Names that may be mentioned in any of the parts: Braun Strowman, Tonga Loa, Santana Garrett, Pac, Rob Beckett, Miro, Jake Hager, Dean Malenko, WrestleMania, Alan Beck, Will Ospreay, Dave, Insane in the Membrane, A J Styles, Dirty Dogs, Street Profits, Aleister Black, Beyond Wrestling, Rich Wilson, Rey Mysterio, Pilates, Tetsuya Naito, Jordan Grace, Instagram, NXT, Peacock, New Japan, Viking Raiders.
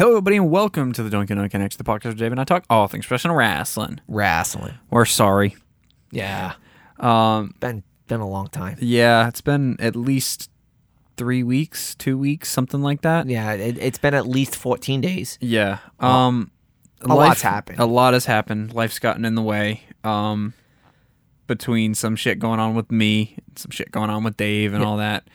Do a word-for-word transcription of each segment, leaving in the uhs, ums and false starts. Hello, everybody, and welcome to the Doink and Doink N X T, the podcast where Dave and I talk all things professional wrestling. Wrestling. We're sorry. Yeah. Um, been been a long time. Yeah, it's been at least three weeks, two weeks, something like that. Yeah, it, it's been at least fourteen days. Yeah. Um, a life, lot's happened. A lot has happened. Life's gotten in the way. Um, between some shit going on with me, some shit going on with Dave, and all that.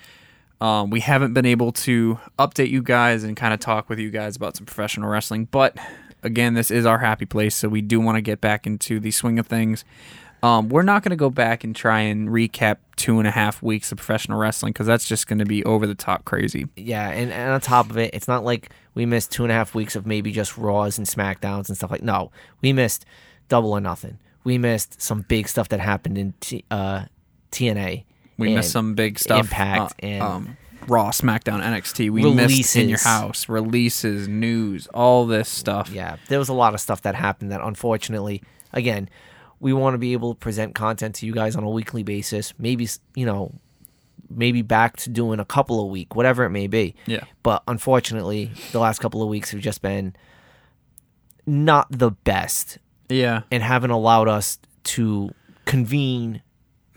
Um, we haven't been able to update you guys and kind of talk with you guys about some professional wrestling. But, again, this is our happy place, so we do want to get back into the swing of things. Um, we're not going to go back and try and recap two and a half weeks of professional wrestling because that's just going to be over-the-top crazy. Yeah, and, and on top of it, it's not like we missed two and a half weeks of maybe just Raws and SmackDowns and stuff like that. No, we missed Double or Nothing. We missed some big stuff that happened in T- uh, T N A. We missed some big stuff. Impact uh, and um, Raw, SmackDown, N X T. We releases. missed In Your House, releases, news, all this stuff. Yeah, there was a lot of stuff that happened that, unfortunately, again, we want to be able to present content to you guys on a weekly basis. Maybe, you know, maybe back to doing a couple a week, whatever it may be. Yeah. But unfortunately, the last couple of weeks have just been not the best. Yeah. And haven't allowed us to convene.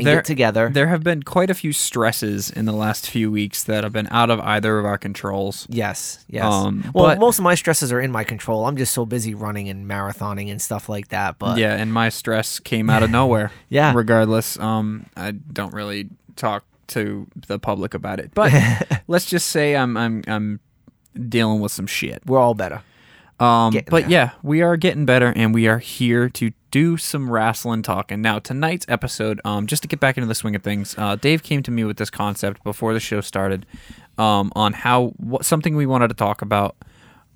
And there, get together. There have been quite a few stresses in the last few weeks that have been out of either of our controls. Yes, yes. Um, well, but, most of my stresses are in my control. I'm just so busy running and marathoning and stuff like that. But yeah, and my stress came out of nowhere. Yeah. Regardless, um, I don't really talk to the public about it. But let's just say I'm I'm I'm dealing with some shit. We're all better. Um, getting but there. Yeah, we are getting better, and we are here to do some wrestling talking. Now, tonight's episode, um, just to get back into the swing of things, uh, Dave came to me with this concept before the show started um, on how what, something we wanted to talk about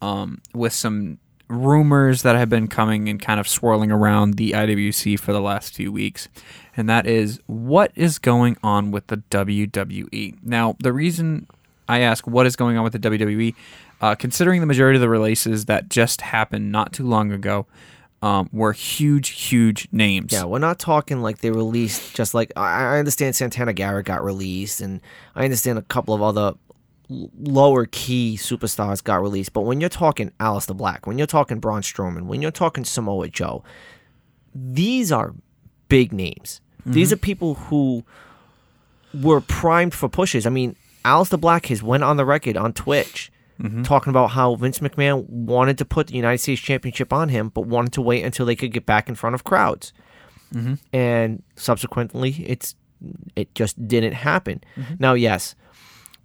um, with some rumors that have been coming and kind of swirling around the I W C for the last few weeks, and that is what is going on with the W W E. Now, the reason I ask what is going on with the W W E, uh, considering the majority of the releases that just happened not too long ago, Um, were huge, huge names. Yeah, we're not talking like they released just like... I understand Santana Garrett got released, and I understand a couple of other lower-key superstars got released, but when you're talking Aleister Black, when you're talking Braun Strowman, when you're talking Samoa Joe, these are big names. Mm-hmm. These are people who were primed for pushes. I mean, Aleister Black has went on the record on Twitch... Mm-hmm. Talking about how Vince McMahon wanted to put the United States Championship on him, but wanted to wait until they could get back in front of crowds. Mm-hmm. And subsequently, it's it just didn't happen. Mm-hmm. Now, yes,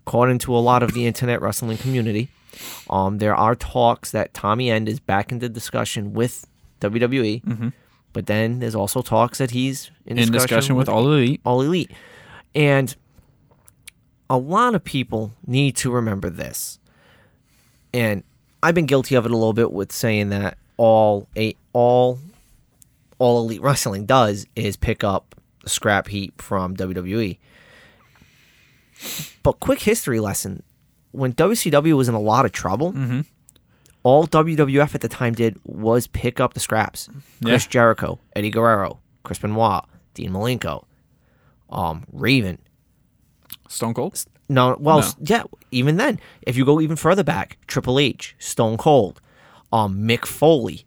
according to a lot of the internet wrestling community, um, there are talks that Tommy End is back in the discussion with W W E, mm-hmm. but then there's also talks that he's in, in discussion, discussion with, with All Elite. All Elite. And a lot of people need to remember this. And I've been guilty of it a little bit with saying that all a all all Elite Wrestling does is pick up scrap heap from W W E. But quick history lesson, when W C W was in a lot of trouble, mm-hmm. all W W F at the time did was pick up the scraps. Yeah. Chris Jericho, Eddie Guerrero, Chris Benoit, Dean Malenko, um, Raven. Stone Cold? No, well, no. yeah, even then, if you go even further back, Triple H, Stone Cold, um, Mick Foley,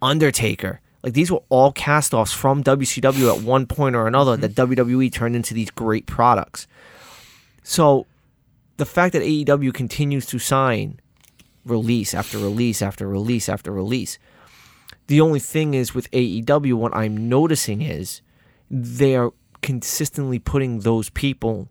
Undertaker, like these were all cast-offs from W C W at one point or another mm-hmm. that W W E turned into these great products. So the fact that A E W continues to sign release after release after release after release, the only thing is with A E W, what I'm noticing is they are consistently putting those people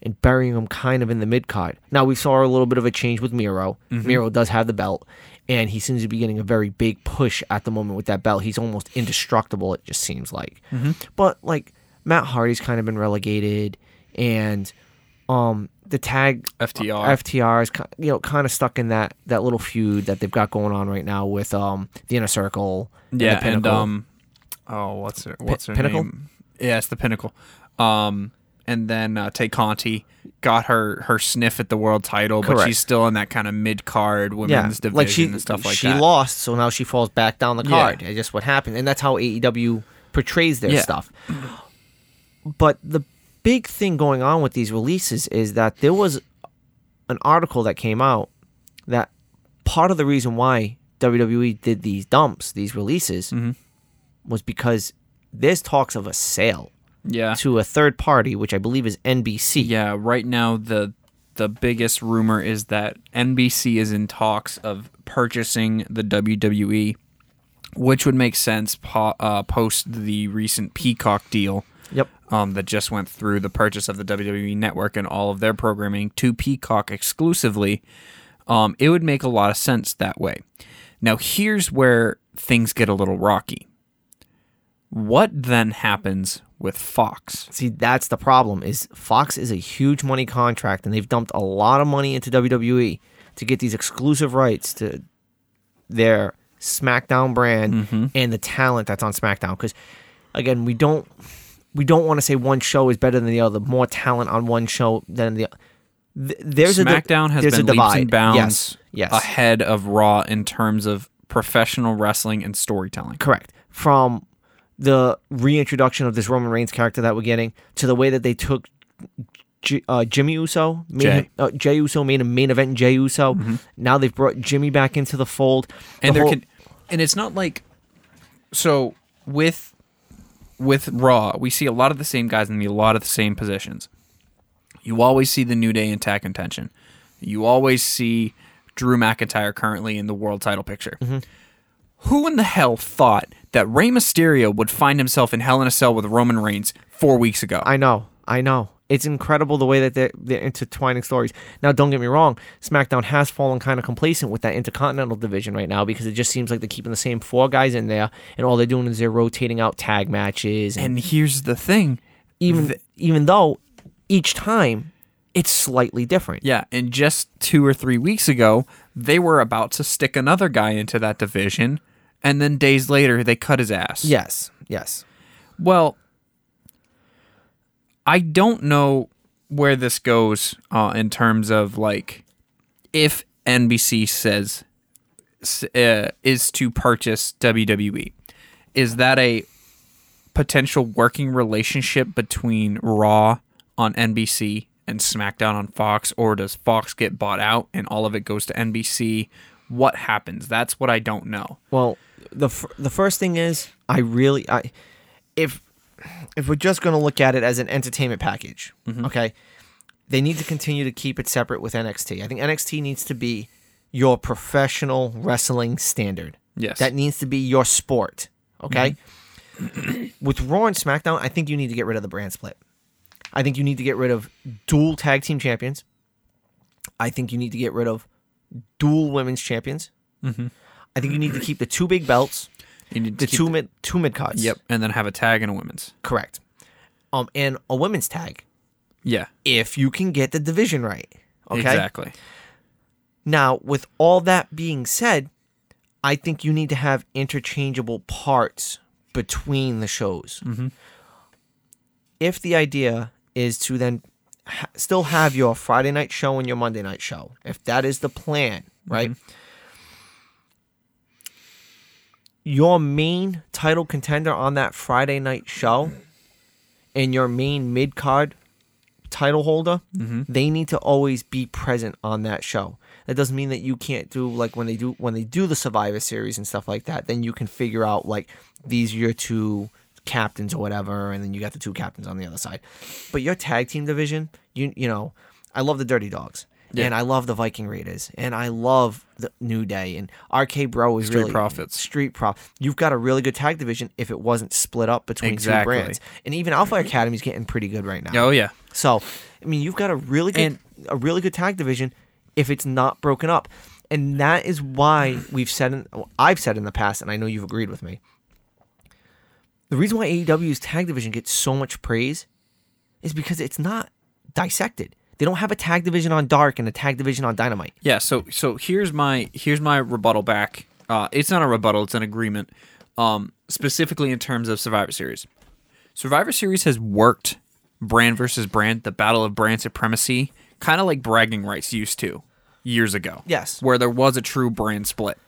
and burying them kind of in the mid-card. Now, we saw a little bit of a change with Miro. Mm-hmm. Miro does have the belt, and he seems to be getting a very big push at the moment with that belt. He's almost indestructible, it just seems like. Mm-hmm. But, like, Matt Hardy's kind of been relegated, and um, the tag... F T R. F T R is, you know, kind of stuck in that, that little feud that they've got going on right now with um, the Inner Circle. Yeah, and, the and um... Oh, what's her, what's P- her Pinnacle? name? Yeah, it's the Pinnacle. Um... And then uh, Tay Conti got her, her sniff at the world title, Correct. But she's still in that kind of mid-card women's yeah. division like she, and stuff like she that. She lost, so now she falls back down the card. Yeah. It's just what happened. And that's how A E W portrays their yeah. stuff. But the big thing going on with these releases is that there was an article that came out that part of the reason why W W E did these dumps, these releases, mm-hmm. was because there's talks of a sale yeah. to a third party, which I believe is N B C. Yeah, right now the the biggest rumor is that N B C is in talks of purchasing the W W E, which would make sense po- uh, post the recent Peacock deal. Yep. Um, that just went through, the purchase of the W W E Network and all of their programming to Peacock exclusively. Um, it would make a lot of sense that way. Now, here's where things get a little rocky. What then happens with Fox? See, that's the problem, is Fox is a huge money contract, and they've dumped a lot of money into W W E to get these exclusive rights to their SmackDown brand mm-hmm. and the talent that's on SmackDown. Because, again, we don't... We don't want to say one show is better than the other. More talent on one show than the other. There's SmackDown a, has there's been a leaps and bounds yes, yes. ahead of Raw in terms of professional wrestling and storytelling. Correct. From the reintroduction of this Roman Reigns character that we're getting to the way that they took G- uh, Jimmy Uso. Jay. Him, uh, Jay Uso made a main event in Jay Uso. Mm-hmm. Now they've brought Jimmy back into the fold. The and there whole, can, and it's not like... So with... With Raw, we see a lot of the same guys in the, a lot of the same positions. You always see the New Day in tag contention. You always see Drew McIntyre currently in the world title picture. Mm-hmm. Who in the hell thought that Rey Mysterio would find himself in Hell in a Cell with Roman Reigns four weeks ago? I know, I know. It's incredible the way that they're, they're intertwining stories. Now, don't get me wrong, SmackDown has fallen kind of complacent with that Intercontinental division right now, because it just seems like they're keeping the same four guys in there, and all they're doing is they're rotating out tag matches. And, and here's the thing. Even th- even though each time it's slightly different. Yeah, and just two or three weeks ago, they were about to stick another guy into that division, and then days later, they cut his ass. Yes, yes. Well... I don't know where this goes uh, in terms of, like, if N B C says uh, is to purchase W W E. Is that a potential working relationship between Raw on N B C and SmackDown on Fox, or does Fox get bought out and all of it goes to N B C? What happens? That's what I don't know. Well, the f- the first thing is, I really... I if. If we're just going to look at it as an entertainment package, mm-hmm. okay, they need to continue to keep it separate with N X T. I think N X T needs to be your professional wrestling standard. Yes. That needs to be your sport, okay? Mm-hmm. With Raw and SmackDown, I think you need to get rid of the brand split. I think you need to get rid of dual tag team champions. I think you need to get rid of dual women's champions. Mm-hmm. I think you need to keep the two big belts. You need to the two mid two mid cards. Yep, and then have a tag and a women's. Correct, um, and a women's tag. Yeah, if you can get the division right. Okay, exactly. Now, with all that being said, I think you need to have interchangeable parts between the shows. Mm-hmm. If the idea is to then ha- still have your Friday night show and your Monday night show, if that is the plan, right? Mm-hmm. Your main title contender on that Friday night show and your main mid-card title holder, mm-hmm. they need to always be present on that show. That doesn't mean that you can't do, like, when they do when they do the Survivor Series and stuff like that, then you can figure out, like, these are your two captains or whatever, and then you got the two captains on the other side. But your tag team division, you you know, I love the Dirty Dogs. Yeah. And I love the Viking Raiders, and I love the New Day, and R K Bro is Street really... Street Profits. Street Profits. You've got a really good tag division if it wasn't split up between exactly. two brands. And even Alpha Academy is getting pretty good right now. Oh, yeah. So, I mean, you've got a really good and, a really good tag division if it's not broken up. And that is why we've said... In, well, I've said in the past, and I know you've agreed with me, the reason why A E W's tag division gets so much praise is because it's not dissected. They don't have a tag division on Dark and a tag division on Dynamite. Yeah, so so here's my here's my rebuttal back. Uh, it's not a rebuttal, it's an agreement, um, specifically in terms of Survivor Series. Survivor Series has worked brand versus brand, the battle of brand supremacy, kind of like bragging rights used to years ago. Yes. Where there was a true brand split.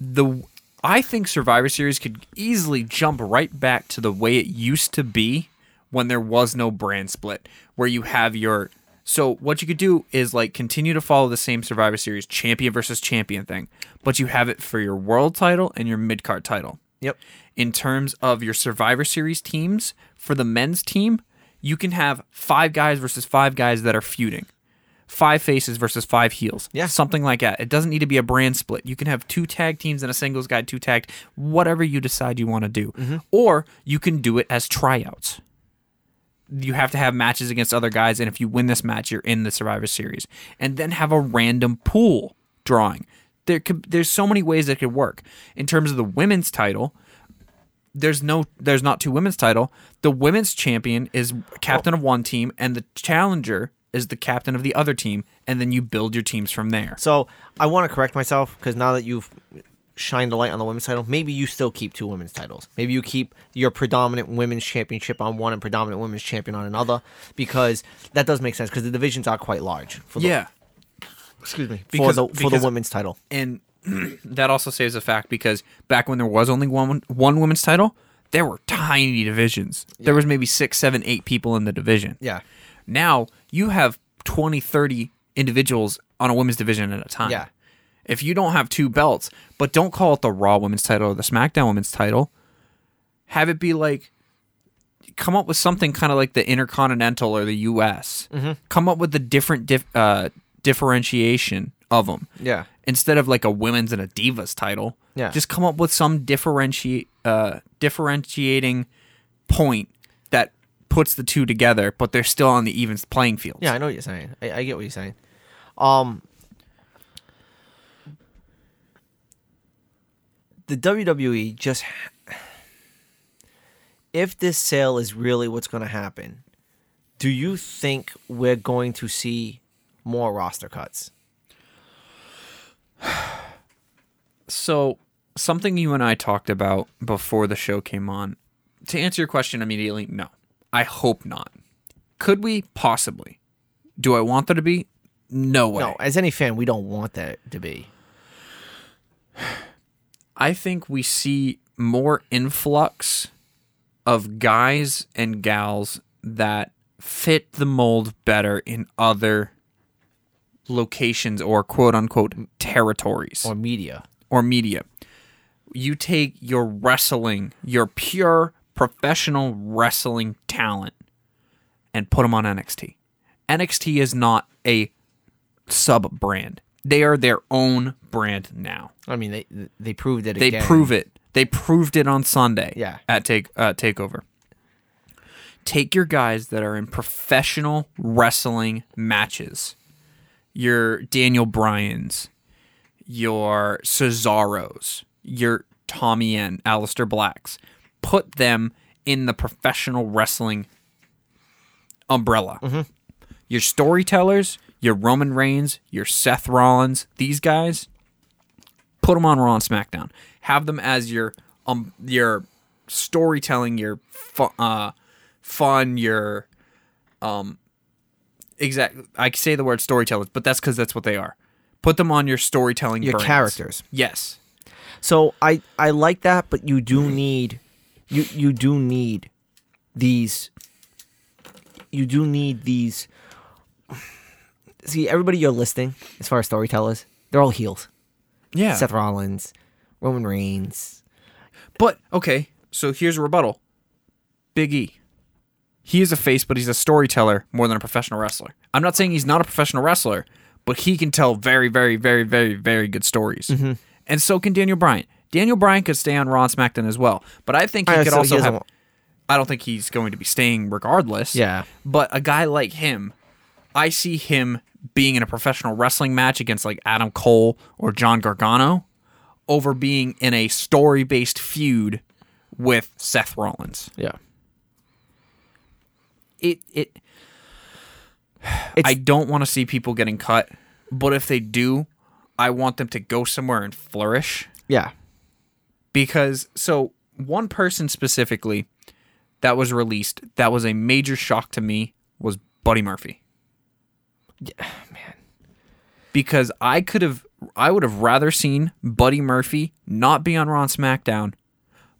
The I think Survivor Series could easily jump right back to the way it used to be when there was no brand split, where you have your So what you could do is like continue to follow the same Survivor Series champion versus champion thing, but you have it for your world title and your mid-card title. Yep. In terms of your Survivor Series teams, for the men's team, you can have five guys versus five guys that are feuding. Five faces versus five heels. Yeah. Something like that. It doesn't need to be a brand split. You can have two tag teams and a singles guy, two tagged, whatever you decide you want to do. Mm-hmm. Or you can do it as tryouts. You have to have matches against other guys, and if you win this match, you're in the Survivor Series. And then have a random pool drawing. There could, there's so many ways that could work. In terms of the women's title, there's no, there's not two women's title. The women's champion is captain oh. of one team, and the challenger is the captain of the other team, and then you build your teams from there. So I want to correct myself, because now that you've shined a light on the women's title, maybe you still keep two women's titles. Maybe you keep your predominant women's championship on one and predominant women's champion on another, because that does make sense, because the divisions are quite large. For the, yeah. Excuse me. Because, for the, for because, the women's title. And that also saves a fact, because back when there was only one one women's title, there were tiny divisions. Yeah. There was maybe six, seven, eight people in the division. Yeah. Now you have twenty, thirty individuals on a women's division at a time. Yeah. If you don't have two belts, but don't call it the Raw women's title or the SmackDown women's title, have it be like, come up with something kind of like the Intercontinental or the U S. Mm-hmm. Come up with the different dif- uh, differentiation of them. Yeah. Instead of like a women's and a divas title, yeah. just come up with some differentiate uh, differentiating point that puts the two together, but they're still on the even playing field. Yeah, I know what you're saying. I, I get what you're saying. Um, the W W E just, if this sale is really what's going to happen, do you think we're going to see more roster cuts? So, something you and I talked about before the show came on. To answer your question immediately, no. I hope not. Could we? Possibly. Do I want there to be? No way. No, as any fan, we don't want that to be. I think we see more influx of guys and gals that fit the mold better in other locations or quote-unquote territories. Or media. Or media. You take your wrestling, your pure professional wrestling talent, and put them on N X T. N X T is not a sub-brand. They are their own brand now. I mean, they they proved it again. They prove it. They proved it on Sunday yeah. at take uh, TakeOver. Take your guys that are in professional wrestling matches. Your Daniel Bryan's, your Cesaro's, your Tommy End, Aleister Black's. Put them in the professional wrestling umbrella. Mm-hmm. Your storytellers, your Roman Reigns, your Seth Rollins, these guys, put them on Raw and SmackDown. Have them as your um your storytelling, your fu- uh, fun, your... um. Exactly. I say the word storytellers, but that's because that's what they are. Put them on your storytelling Your brands. Characters. Yes. So I, I like that, but you do need you you do need these you do need these see, everybody you're listing as far as storytellers, they're all heels. Yeah. Seth Rollins, Roman Reigns. But okay, so here's a rebuttal. Big E. He is a face, but he's a storyteller more than a professional wrestler. I'm not saying he's not a professional wrestler, but he can tell very, very, very, very, very good stories. Mm-hmm. And so can Daniel Bryan. Daniel Bryan could stay on Raw and SmackDown as well, but I think he I could also he have... I don't think he's going to be staying regardless. Yeah. But a guy like him, I see him being in a professional wrestling match against like Adam Cole or John Gargano over being in a story-based feud with Seth Rollins. Yeah. It it. It's, I don't want to see people getting cut, but if they do, I want them to go somewhere and flourish. Yeah. Because, so, one person specifically that was released, that was a major shock to me, was Buddy Murphy. Yeah, man. Because I could have, I would have rather seen Buddy Murphy not be on Raw and SmackDown,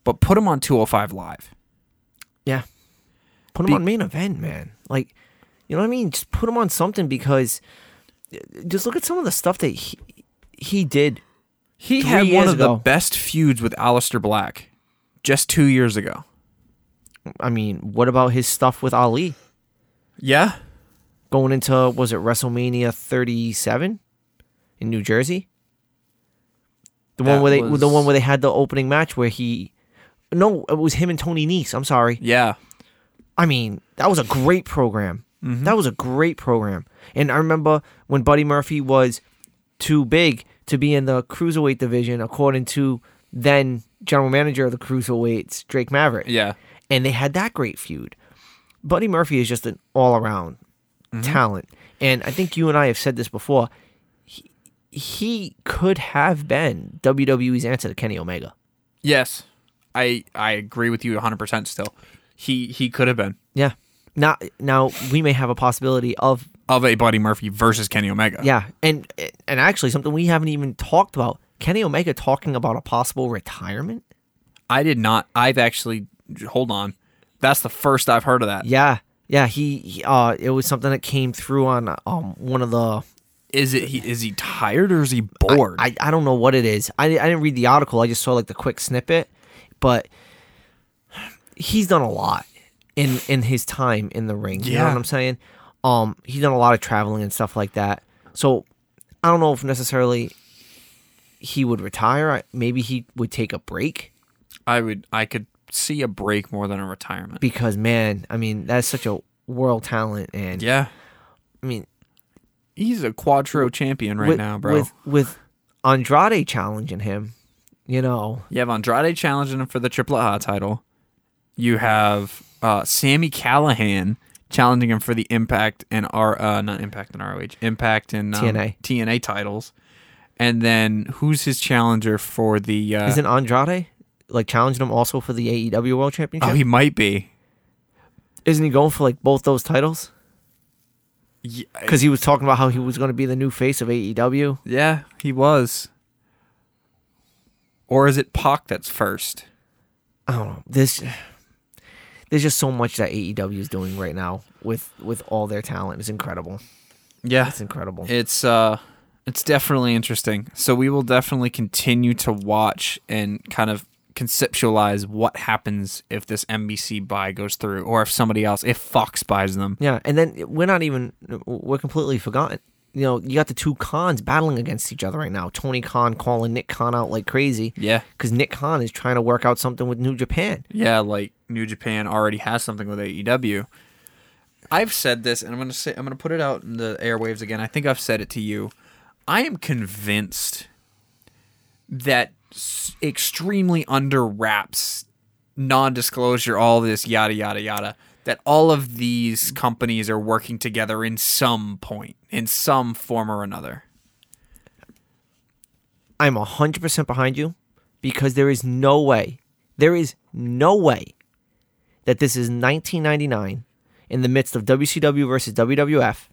but put him on two oh five Live. Yeah. Put him be- on main event, man. Like, You know what I mean? Just put him on something, because just look at some of the stuff that he, he did. He had one of ago. the best feuds with Aleister Black just two years ago. I mean, what about his stuff with Ali? Yeah. Going into, was it WrestleMania thirty-seven in New Jersey? The that one where they was... the one where they had the opening match where he No, it was him and Tony Nese, I'm sorry. Yeah. I mean, that was a great program. Mm-hmm. That was a great program. And I remember when Buddy Murphy was too big to be in the cruiserweight division, according to then general manager of the cruiserweights, Drake Maverick. Yeah. And they had that great feud. Buddy Murphy is just an all-around mm-hmm. talent. And I think you and I have said this before. He, he could have been W W E's answer to Kenny Omega. Yes. I, I agree with you one hundred percent still. He he could have been. Yeah. Now, now we may have a possibility of... Of a Buddy Murphy versus Kenny Omega. Yeah. And, and actually, something we haven't even talked about. Kenny Omega talking about a possible retirement? I did not. I've actually... Hold on. That's the first I've heard of that. Yeah. Yeah, he, he uh it was something that came through on um one of the Is it he is he tired or is he bored? I, I, I don't know what it is. I I didn't read the article. I just saw like the quick snippet, but he's done a lot in in his time in the ring. You yeah. know what I'm saying? Um he's done a lot of traveling and stuff like that. So I don't know if necessarily he would retire. Maybe he would take a break. I would I could see a break more than a retirement, because man, I mean, that's such a world talent, and yeah, I mean, he's a quattro champion right with, now, bro. With, with Andrade challenging him, you know, you have Andrade challenging him for the Triple H title. You have uh, Sami Callihan challenging him for the Impact and R, uh, not Impact and R O H, Impact and um, T N A T N A titles, and then who's his challenger for the? Uh, Isn't Andrade? Like challenging him also for the A E W World Championship? Oh, he might be. Isn't he going for like both those titles? Yeah, because he was talking about how he was going to be the new face of A E W. Yeah, he was. Or is it Pac that's first? I don't know. This, there's just so much that A E W is doing right now with with all their talent. It's incredible. Yeah, it's incredible. It's uh. It's definitely interesting. So we will definitely continue to watch and kind of conceptualize what happens if this N B C buy goes through, or if somebody else, if Fox buys them. Yeah, and then we're not even, we're completely forgotten. You know, you got the two Khans battling against each other right now. Tony Khan calling Nick Khan out like crazy. Yeah. Because Nick Khan is trying to work out something with New Japan. Yeah, like New Japan already has something with A E W. I've said this, and I'm going to say, I'm going to put it out in the airwaves again. I think I've said it to you. I am convinced that extremely under wraps, non-disclosure, all this yada, yada, yada, that all of these companies are working together in some point, in some form or another. I'm one hundred percent behind you, because there is no way, there is no way that this is nineteen ninety-nine in the midst of W C W versus W W F,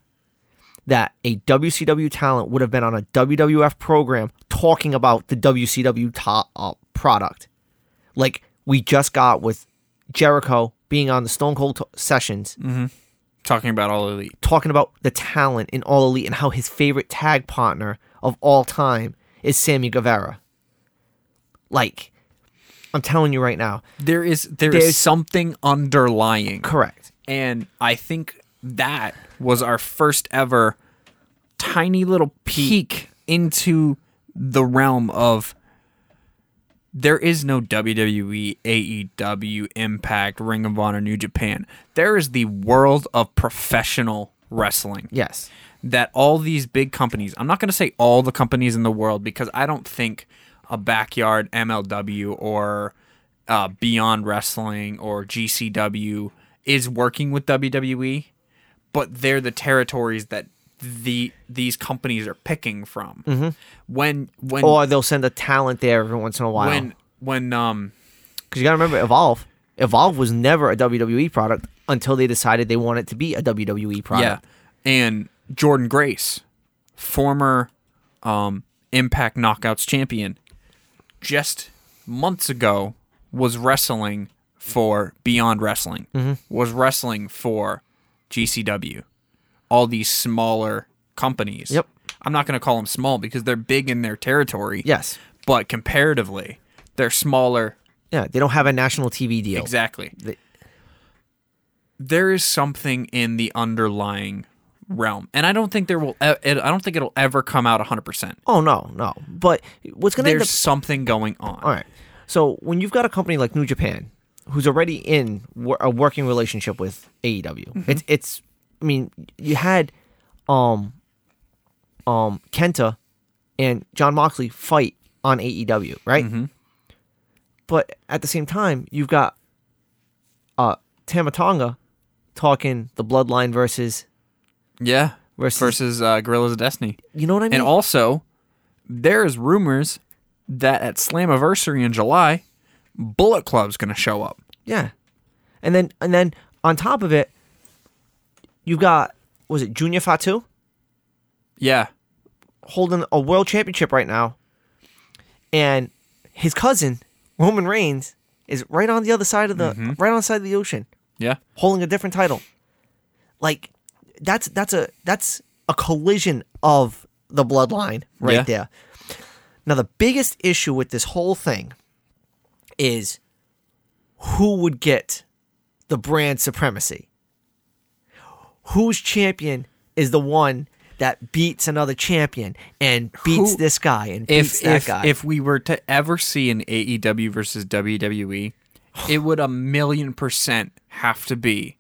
that a W C W talent would have been on a W W F program talking about the W C W top, uh, product. Like we just got with Jericho being on the Stone Cold t- sessions. Mm-hmm. Talking about All Elite. Talking about the talent in All Elite and how his favorite tag partner of all time is Sammy Guevara. Like, I'm telling you right now. There is there is something underlying. Correct. And I think... that was our first ever tiny little peek into the realm of there is no W W E, A E W, Impact, Ring of Honor, New Japan. There is the world of professional wrestling. Yes. That all these big companies, I'm not going to say all the companies in the world, because I don't think a backyard M L W or uh, Beyond Wrestling or G C W is working with W W E. But they're the territories that the these companies are picking from. Mm-hmm. When when or they'll send a talent there every once in a while. When when um, because you gotta remember, Evolve Evolve was never a W W E product until they decided they wanted to be a W W E product. Yeah, and Jordan Grace, former um, Impact Knockouts champion, just months ago was wrestling for Beyond Wrestling. Mm-hmm. Was wrestling for G C W. all these smaller companies. Yep. I'm not going to call them small because they're big in their territory. Yes. But comparatively, they're smaller. Yeah, they don't have a national T V deal. Exactly. They- there is something in the underlying realm, and I don't think there will. I don't think it'll ever come out one hundred percent. Oh no, no. But what's going to there's end up- something going on. All right. So when you've got a company like New Japan, who's already in a working relationship with A E W, mm-hmm. it's it's. I mean, you had, um, um, Kenta and John Moxley fight on A E W, right? Mm-hmm. But at the same time, you've got, uh. Tama Tonga talking the Bloodline versus yeah versus, versus uh, Guerrillas of Destiny. You know what I mean? And also, there is rumors that at Slammiversary in July, Bullet Club's going to show up. Yeah, and then and then on top of it, you've got was it Junior Fatu? Yeah, holding a world championship right now, and his cousin Roman Reigns is right on the other side of the mm-hmm. right on the side of the ocean. Yeah. Holding a different title. Like that's that's a that's a collision of the bloodline right yeah. there. Now the biggest issue with this whole thing is who would get the brand supremacy. Whose champion is the one that beats another champion and beats Who, this guy and beats if, that if, guy. If we were to ever see an A E W versus W W E, it would a million percent have to be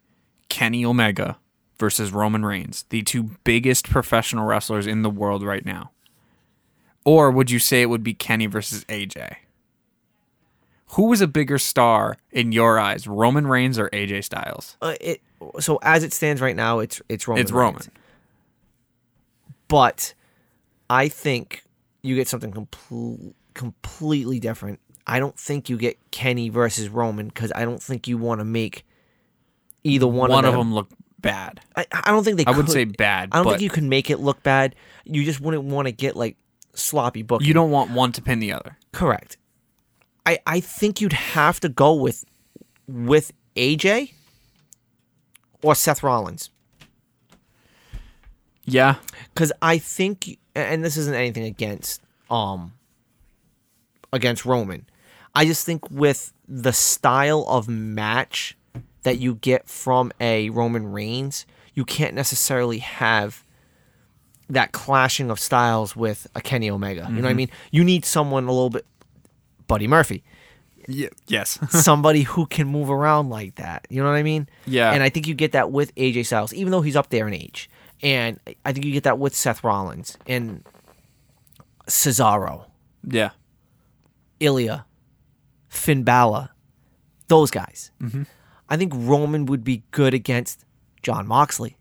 Kenny Omega versus Roman Reigns, the two biggest professional wrestlers in the world right now. Or would you say it would be Kenny versus A J? Who is a bigger star in your eyes, Roman Reigns or A J Styles? Uh, it, so as it stands right now, it's it's Roman It's Roman. Reigns. But I think you get something com- completely different. I don't think you get Kenny versus Roman because I don't think you want to make either one, one of them. One of them look bad. I, I don't think they I could. I wouldn't say bad. I don't but think you can make it look bad. You just wouldn't want to get like sloppy booking. You don't want one to pin the other. Correct. I, I think you'd have to go with with A J or Seth Rollins. Yeah, because I think, and this isn't anything against, um, against Roman. I just think with the style of match that you get from a Roman Reigns, you can't necessarily have that clashing of styles with a Kenny Omega. Mm-hmm. You know what I mean? You need someone a little bit, Buddy Murphy. Yeah. Yes. Somebody who can move around like that. You know what I mean? Yeah. And I think you get that with A J Styles, even though he's up there in age. And I think you get that with Seth Rollins and Cesaro. Yeah. Ilya. Finn Balor. Those guys. Mm-hmm. I think Roman would be good against John Moxley.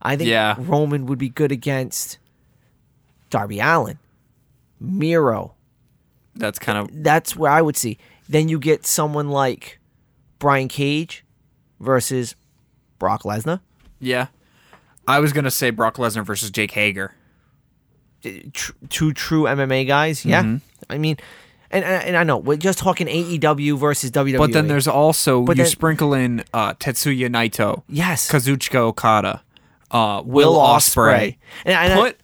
I think yeah. Roman would be good against Darby Allin. Miro. That's kind of... That's where I would see. Then you get someone like Brian Cage versus Brock Lesnar. Yeah. I was going to say Brock Lesnar versus Jake Hager. Two true M M A guys, yeah. Mm-hmm. I mean, and and I know, we're just talking A E W versus W W E. But then there's also, but you then, sprinkle in uh, Tetsuya Naito. Yes. Kazuchika Okada. Uh, Will, Will Ospreay. Ospreay. And, and put, I,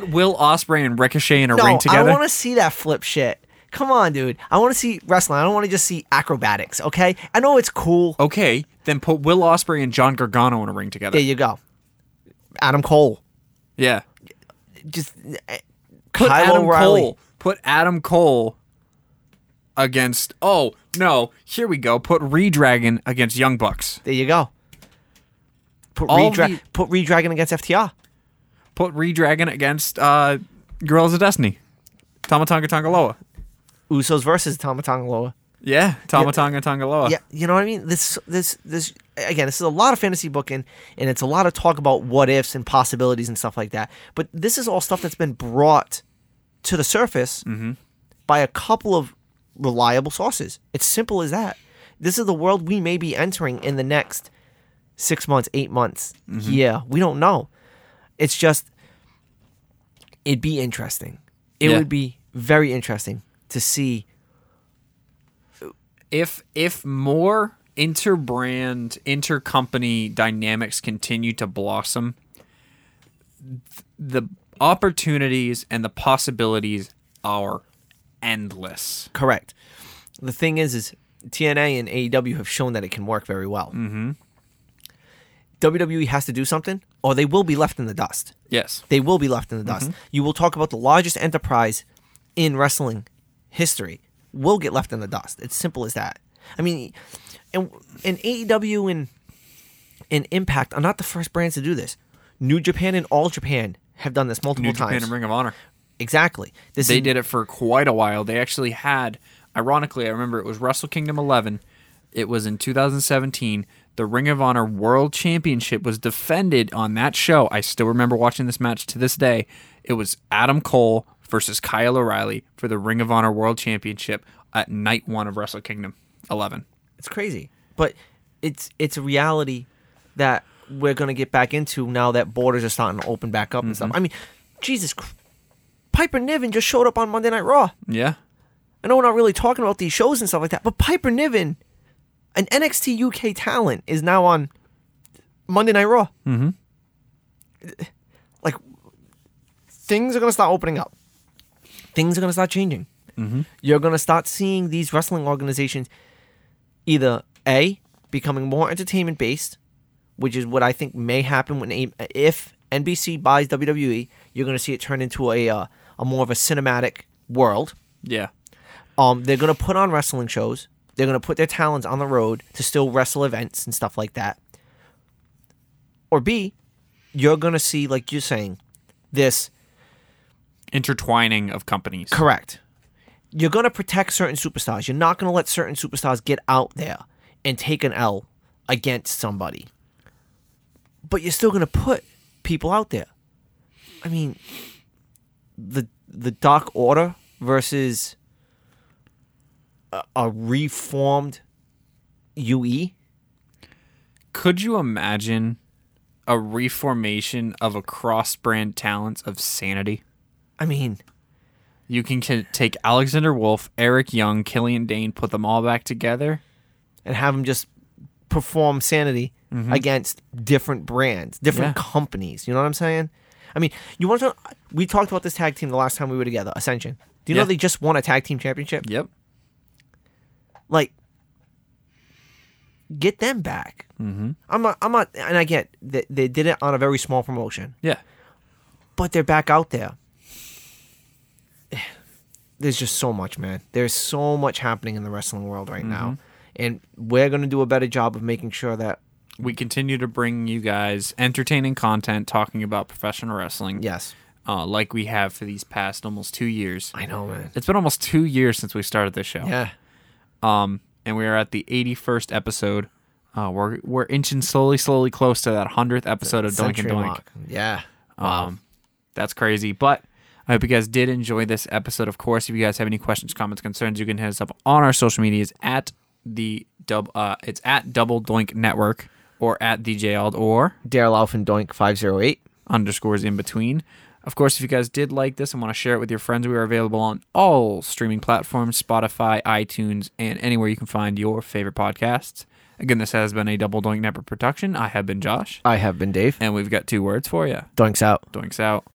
put Will Ospreay and Ricochet in a no, ring together. I don't want to see that flip shit. Come on, dude. I want to see wrestling. I don't want to just see acrobatics, okay? I know it's cool. Okay, then put Will Ospreay and John Gargano in a ring together. There you go. Adam Cole. Yeah. Just put Kyle Adam O'Reilly. Cole. Put Adam Cole against oh no, here we go. Put Redragon against Young Bucks. There you go. Put Redra- the- put Redragon against F T R. Put Redragon against uh Guerrillas of Destiny. Tama Tonga Tonga Loa. Usos versus Tama Tonga Loa. Yeah, Tama yeah, Tonga Tonga Loa. Yeah, you know what I mean? This this this again, this is a lot of fantasy booking, and it's a lot of talk about what ifs and possibilities and stuff like that. But this is all stuff that's been brought to the surface mm-hmm. by a couple of reliable sources. It's simple as that. This is the world we may be entering in the next six months, eight months. Mm-hmm. Yeah, we don't know. It's just, it'd be interesting. It yeah. would be very interesting to see if if more interbrand, intercompany dynamics continue to blossom, the opportunities and the possibilities are endless. Correct. The thing is, is T N A and A E W have shown that it can work very well. Mm-hmm. W W E has to do something, or they will be left in the dust. Yes. They will be left in the mm-hmm. dust. You will talk about the largest enterprise in wrestling history will get left in the dust. It's simple as that. I mean, and, and A E W and, and Impact are not the first brands to do this. New Japan and All Japan have done this multiple New times. New Japan and Ring of Honor. Exactly. This they is, did it for quite a while. They actually had, ironically, I remember it was Wrestle Kingdom eleven. It was in two thousand seventeen. The Ring of Honor World Championship was defended on that show. I still remember watching this match to this day. It was Adam Cole versus Kyle O'Reilly for the Ring of Honor World Championship at night one of Wrestle Kingdom eleven. It's crazy. But it's it's a reality that we're going to get back into now that borders are starting to open back up mm-hmm. and stuff. I mean, Jesus Christ. Piper Niven just showed up on Monday Night Raw. Yeah. I know we're not really talking about these shows and stuff like that, but Piper Niven, an N X T U K talent, is now on Monday Night Raw. Mm-hmm. Like, things are going to start opening up. Things are going to start changing. Mm-hmm. You're going to start seeing these wrestling organizations either, A, becoming more entertainment-based, which is what I think may happen when if N B C buys W W E. You're going to see it turn into a uh, a more of a cinematic world. Yeah. Um, they're going to put on wrestling shows. They're going to put their talents on the road to still wrestle events and stuff like that. Or B, you're going to see, like you're saying, this intertwining of companies. Correct. You're going to protect certain superstars. You're not going to let certain superstars get out there and take an L against somebody. But you're still going to put people out there. I mean, the the Dark Order versus a, a reformed U E. Could you imagine a reformation of a cross-brand talents of Sanity? I mean, you can c- take Alexander Wolfe, Eric Young, Killian Dane, put them all back together, and have them just perform Sanity mm-hmm. against different brands, different yeah. companies. You know what I'm saying? I mean, you want to talk, we talked about this tag team the last time we were together, Ascension. Do you yeah. know they just won a tag team championship? Yep. Like, get them back. Mm-hmm. I'm not, I'm not, and I get that they did it on a very small promotion. Yeah. But they're back out there. There's just so much, man. There's so much happening in the wrestling world right mm-hmm. now. And we're going to do a better job of making sure that we continue to bring you guys entertaining content talking about professional wrestling. Yes. Uh, like we have for these past almost two years. I know, man. It's been almost two years since we started this show. Yeah. Um, and we are at the eighty-first episode. Uh, we're we're inching slowly, slowly close to that hundredth episode the of Doink and Doink. Lock. Yeah. Wow. Um, that's crazy. But I hope you guys did enjoy this episode. Of course, if you guys have any questions, comments, concerns, you can hit us up on our social medias at the dub. Uh, it's at Double Doink Network. Or at D J Ald or Daryl Alfendoink five oh eight underscores in between. Of course, if you guys did like this and want to share it with your friends, we are available on all streaming platforms, Spotify, iTunes, and anywhere you can find your favorite podcasts. Again, this has been a Double Doink Network production. I have been Josh. I have been Dave. And we've got two words for you. Doinks out. Doinks out.